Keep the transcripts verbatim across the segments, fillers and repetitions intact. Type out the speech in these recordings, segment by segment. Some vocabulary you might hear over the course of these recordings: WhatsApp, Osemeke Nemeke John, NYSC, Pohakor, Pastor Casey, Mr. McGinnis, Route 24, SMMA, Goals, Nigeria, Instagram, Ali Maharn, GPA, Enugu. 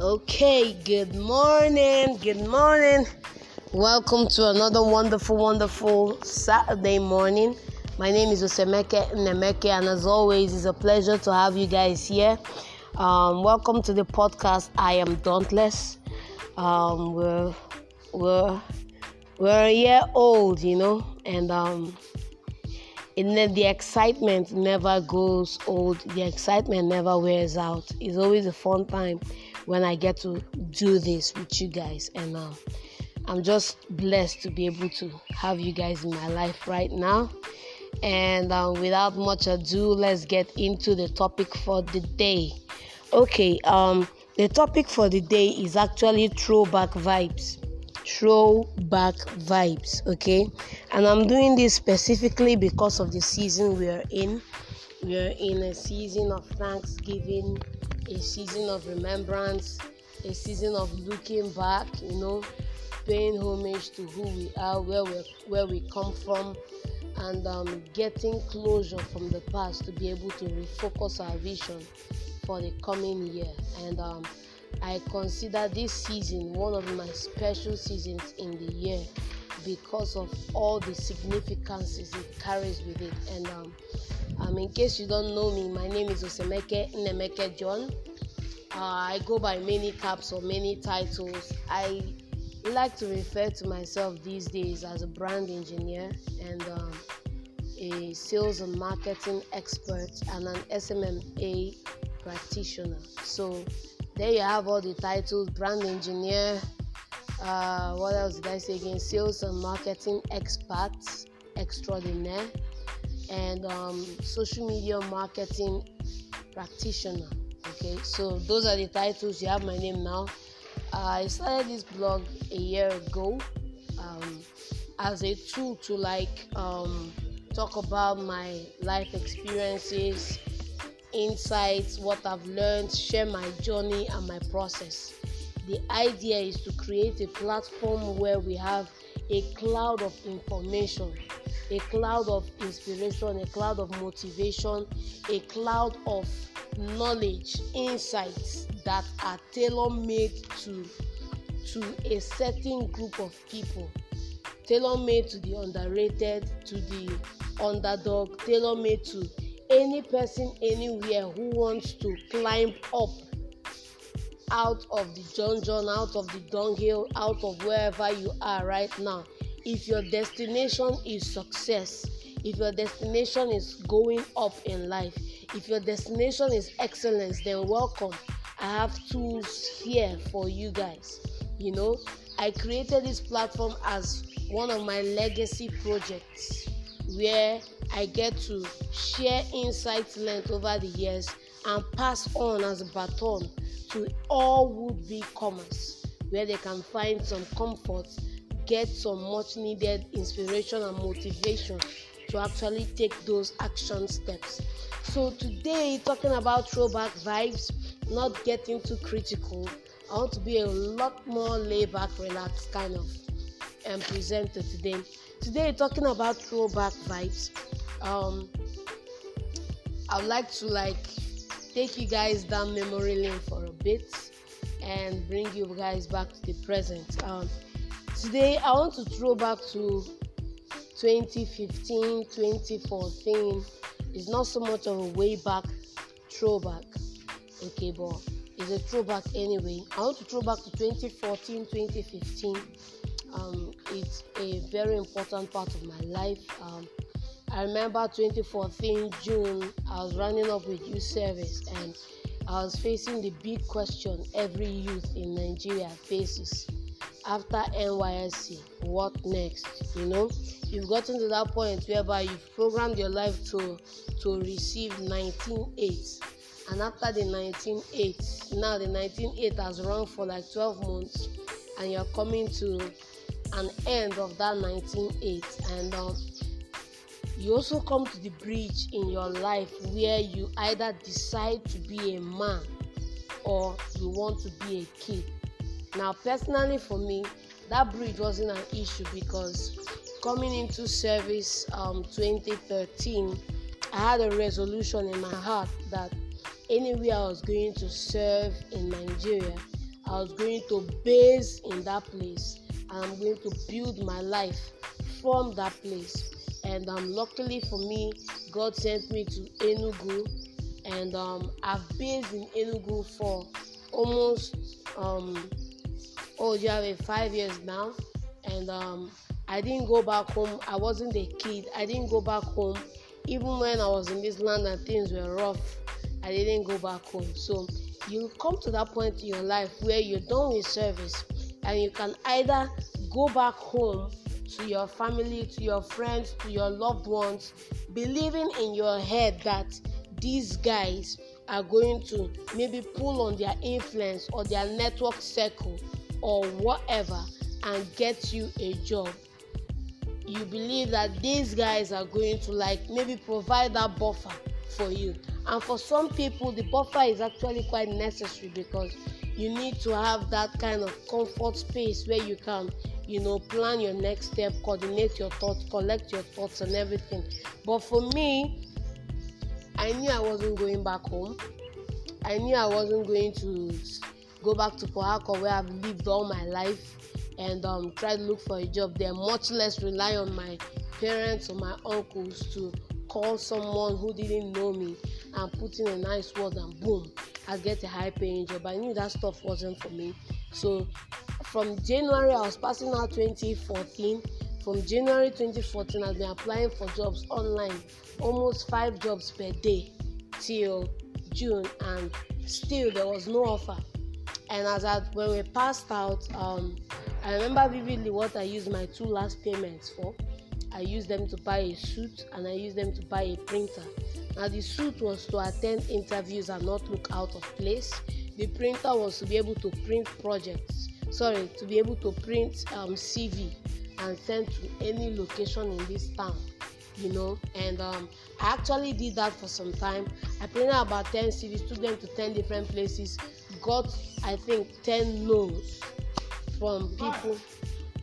Okay, good morning, good morning. Welcome to another wonderful, wonderful Saturday morning. My name is Osemeke Nemeke, and as always, it's a pleasure to have you guys here. Um, welcome to the podcast, I Am Dauntless. Um, we're, we're, we're a year old, you know, and um, it, the excitement never goes old. The excitement never wears out. It's always a fun time when I get to do this with you guys, and um, I'm just blessed to be able to have you guys in my life right now. And um, without much ado, let's get into the topic for the day. Okay, um, the topic for the day is actually throwback vibes. Throwback vibes, okay? And I'm doing this specifically because of the season we are in. We are in a season of Thanksgiving, a season of remembrance, a season of looking back, you know, paying homage to who we are, where we where we come from, and um, getting closure from the past to be able to refocus our vision for the coming year. And um, I consider this season one of my special seasons in the year because of all the significances it carries with it. And um, um, in case you don't know me, my name is Osemeke Nemeke John. Uh, I go by many caps or many titles. I like to refer to myself these days as a brand engineer and um, a sales and marketing expert and an S M M A practitioner. So there you have all the titles: brand engineer, uh, what else did I say again? Sales and marketing expert extraordinaire, and um, social media marketing practitioner. Okay, so those are the titles. You have my name now. I started this blog a year ago um, as a tool to like um, talk about my life experiences, insights, what I've learned, share my journey and my process. The idea is to create a platform where we have a cloud of information, a cloud of inspiration, a cloud of motivation, a cloud of knowledge, insights that are tailor-made to to a certain group of people, tailor-made to the underrated, to the underdog, tailor-made to any person anywhere who wants to climb up out of the dungeon, out of the dunghill, out of wherever you are right now. If your destination is success, if your destination is going up in life, if your destination is excellence, then welcome. I have tools here for you guys. You know, I created this platform as one of my legacy projects where I get to share insights learned over the years and pass on as a baton to all would-be comers, where they can find some comfort, get some much-needed inspiration and motivation to actually take those action steps. So today, talking about throwback vibes, not getting too critical. I want to be a lot more laid-back, relaxed kind of um, presenter today. Today, talking about throwback vibes. Um, I would like to like take you guys down memory lane for a bit and bring you guys back to the present. Um, today, I want to throw back to twenty fifteen, twenty fourteen. It's not so much of a way back throwback, okay, but it's a throwback anyway. I want to throw back to twenty fourteen, twenty fifteen. Um, it's a very important part of my life. Um, I remember twenty fourteen, June, I was running up with youth service, and I was facing the big question every youth in Nigeria faces. After N Y S C, what next? You know, you've gotten to that point whereby you've programmed your life to to receive nineteen eight, and after the nineteen eight, now the nineteen eight has run for like twelve months, and you're coming to an end of that nineteen eight, and um, you also come to the bridge in your life where you either decide to be a man or you want to be a kid. Now, personally for me, that bridge wasn't an issue because coming into service um, twenty thirteen, I had a resolution in my heart that anywhere I was going to serve in Nigeria, I was going to base in that place. I'm going to build my life from that place. And um, luckily for me, God sent me to Enugu, and um, I've based in Enugu for almost um, oh yeah, five years now. And um, I didn't go back home. I wasn't a kid. I didn't go back home. Even when I was in this land and things were rough, I didn't go back home. So you come to that point in your life where you're done with service, and you can either go back home to your family, to your friends, to your loved ones, believing in your head that these guys are going to maybe pull on their influence or their network circle or whatever and get you a job. You believe that these guys are going to like maybe provide that buffer for you. And for some people, the buffer is actually quite necessary, because you need to have that kind of comfort space where you can, you know, plan your next step, coordinate your thoughts, collect your thoughts and everything. But for me, I knew I wasn't going back home. I knew I wasn't going to go back to Pohakor, where I've lived all my life, and um, try to look for a job there, much less rely on my parents or my uncles to call someone who didn't know me and put in a nice word and boom, I get a high paying job. I knew that stuff wasn't for me. So from January, I was passing out twenty fourteen. From January twenty fourteen, I've been applying for jobs online, almost five jobs per day till June, and still there was no offer. And as I, when we passed out, um, I remember vividly what I used my two last payments for. I used them to buy a suit, and I used them to buy a printer. Now, the suit was to attend interviews and not look out of place. The printer was to be able to print projects, sorry, to be able to print um, C V and send to any location in this town, you know. And um, I actually did that for some time. I printed about ten C Vs, took them to ten different places, got, I think, ten no's from people.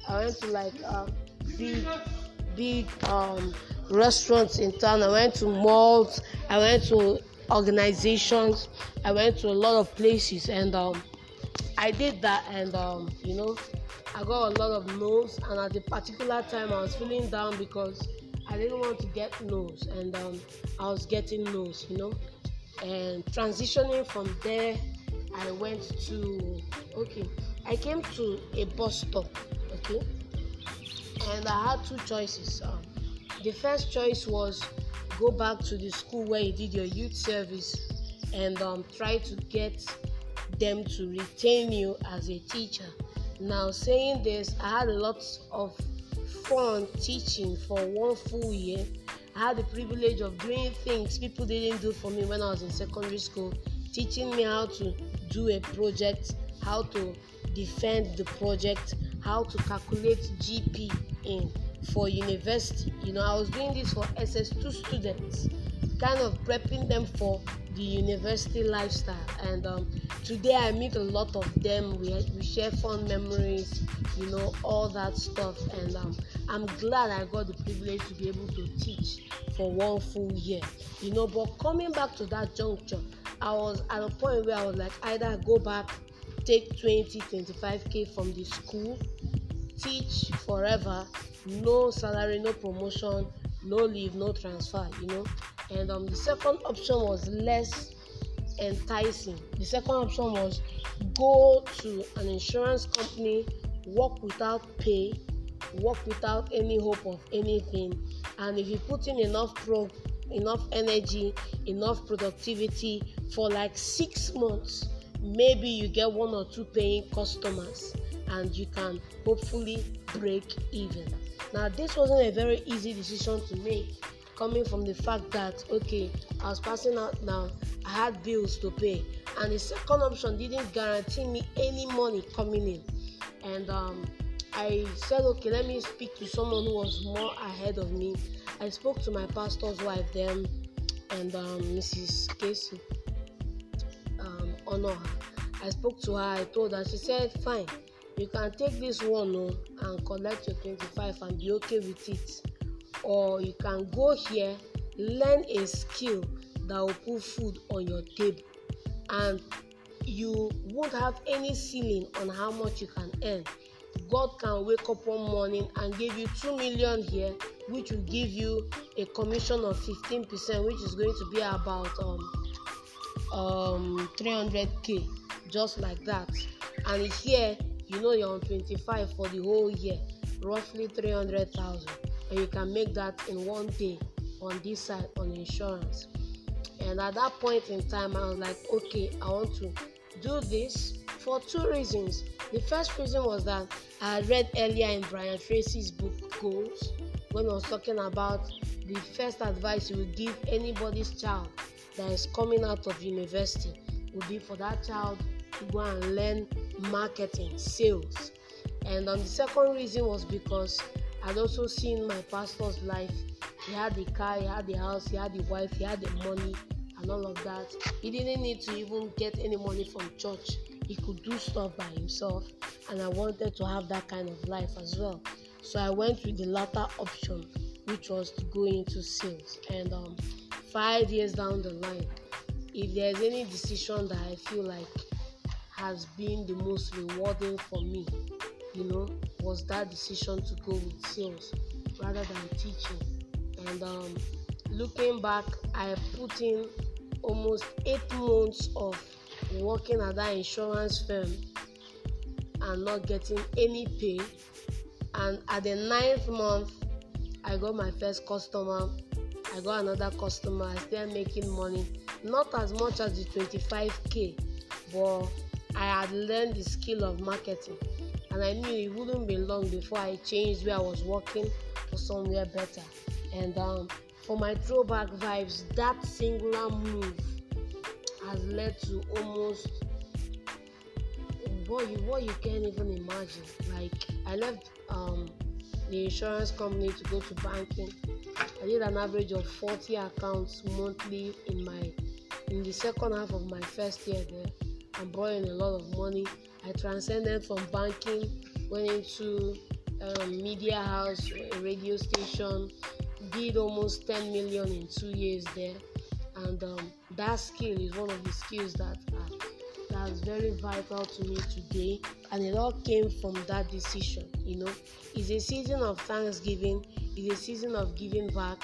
I went to like uh, big, big um, restaurants in town. I went to malls. I went to organizations. I went to a lot of places, and um, I did that. And um, you know, I got a lot of no's. And at the particular time, I was feeling down because I didn't want to get no's, and um, I was getting no's, you know. And transitioning from there, I went to okay. I came to a bus stop, okay, and I had two choices. Um, the first choice was go back to the school where you did your youth service and um, try to get them to retain you as a teacher. Now, saying this, I had a lot of fun teaching for one full year. I had the privilege of doing things people didn't do for me when I was in secondary school, teaching me how to do a project, how to defend the project, how to calculate G P A in for university. You know, I was doing this for S S two students, kind of prepping them for the university lifestyle. And um, today I meet a lot of them. We, we share fond memories, you know, all that stuff. And um, I'm glad I got the privilege to be able to teach for one full year, you know. But coming back to that juncture, I was at a point where I was like, either go back, take twenty, twenty-five K from the school, teach forever, no salary, no promotion, no leave, no transfer, you know. And um, the second option was less enticing. The second option was go to an insurance company, work without pay, work without any hope of anything. And if you put in enough pro, enough energy, enough productivity for like six months, maybe you get one or two paying customers and you can hopefully break even. Now, this wasn't a very easy decision to make, coming from the fact that, okay, I was passing out now, I had bills to pay, and the second option didn't guarantee me any money coming in. And um, I said, okay, let me speak to someone who was more ahead of me. I spoke to my pastor's wife then, and um, Missus Casey. Honor her. I spoke to her, I told her, she said, fine, you can take this one no, and collect your twenty-five and be okay with it. Or you can go here, learn a skill that will put food on your table. And you won't have any ceiling on how much you can earn. God can wake up one morning and give you two million here, which will give you a commission of fifteen percent, which is going to be about um, um, three hundred k, just like that. And it's here, you know, you're on twenty-five for the whole year, roughly three hundred thousand, and you can make that in one day on this side on insurance. And at that point in time, I was like, okay, I want to do this for two reasons. The first reason was that I had read earlier in Brian Tracy's book, Goals, when I was talking about the first advice you would give anybody's child that is coming out of university would be for that child to go and learn marketing, sales. And um, the second reason was because I'd also seen my pastor's life. He had the car, he had the house, he had the wife, he had the money and all of that. He didn't need to even get any money from church. He could do stuff by himself, and I wanted to have that kind of life as well. So I went with the latter option, which was to go into sales. And um, five years down the line, if there's any decision that I feel like has been the most rewarding for me, you know, was that decision to go with sales rather than teaching. And um, looking back, I put in almost eight months of working at that insurance firm and not getting any pay. And at the ninth month, I got my first customer. I got another customer. I started making money, not as much as the twenty-five k, but I had learned the skill of marketing, and I knew it wouldn't be long before I changed where I was working for somewhere better. And um, for my throwback vibes, that singular move has led to almost what you, what you can't even imagine. Like, I left um, the insurance company to go to banking. I did an average of forty accounts monthly in my in the second half of my first year there. I brought in a lot of money. I transcended from banking, went into a um, media house, a radio station, did almost ten million in two years there. And um, that skill is one of the skills that uh, that's very vital to me today, and it all came from that decision. You know, it's a season of thanksgiving, it's a season of giving back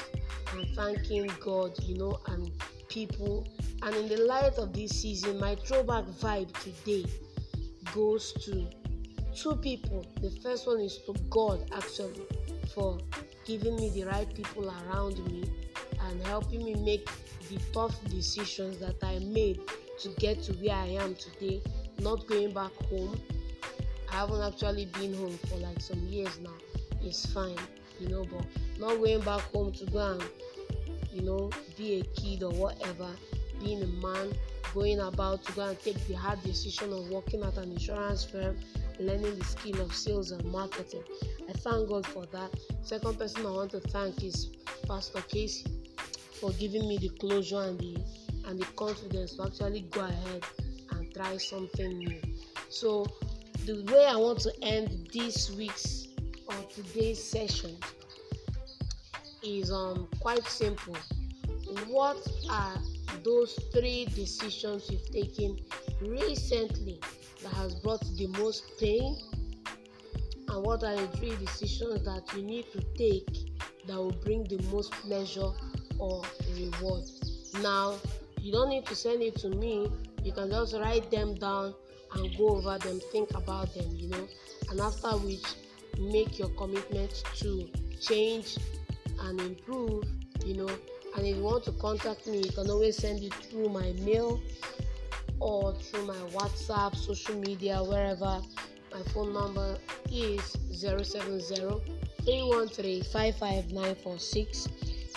and thanking God, you know, and people. And in the light of this season, my throwback vibe today goes to two people. The first one is to God, actually, for giving me the right people around me and helping me make the tough decisions that I made to get to where I am today, not going back home. I haven't actually been home for like some years now. It's fine, you know, but not going back home to go and, you know, be a kid or whatever, being a man, going about to go and take the hard decision of working at an insurance firm, learning the skill of sales and marketing. I thank God for that. Second person I want to thank is Pastor Casey for giving me the closure and the and the confidence to actually go ahead and try something new. So the way I want to end this week's or today's session is um quite simple. What are those three decisions you've taken recently that has brought the most pain? And what are the three decisions that you need to take that will bring the most pleasure or reward? Now, you don't need to send it to me. You can just write them down and go over them, think about them, you know, and after which make your commitment to change and improve, you know. And if you want to contact me, you can always send it through my mail or through my WhatsApp, social media, wherever. My phone number is zero seven zero, three one three, five five nine four six.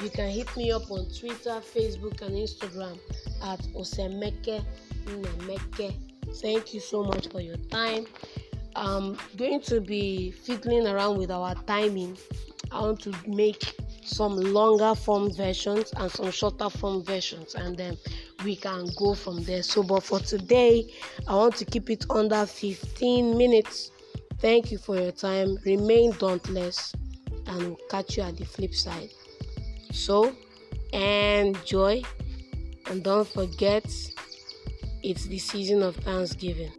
You can hit me up on Twitter, Facebook, and Instagram at Osemeke Nemeke. Thank you so much for your time. I'm going to be fiddling around with our timing. I want to make some longer form versions and some shorter form versions, and then we can go from there. So, but for today, I want to keep it under fifteen minutes. Thank you for your time. Remain dauntless, and we'll catch you at the flip side. So, enjoy, and don't forget, It's the season of Thanksgiving.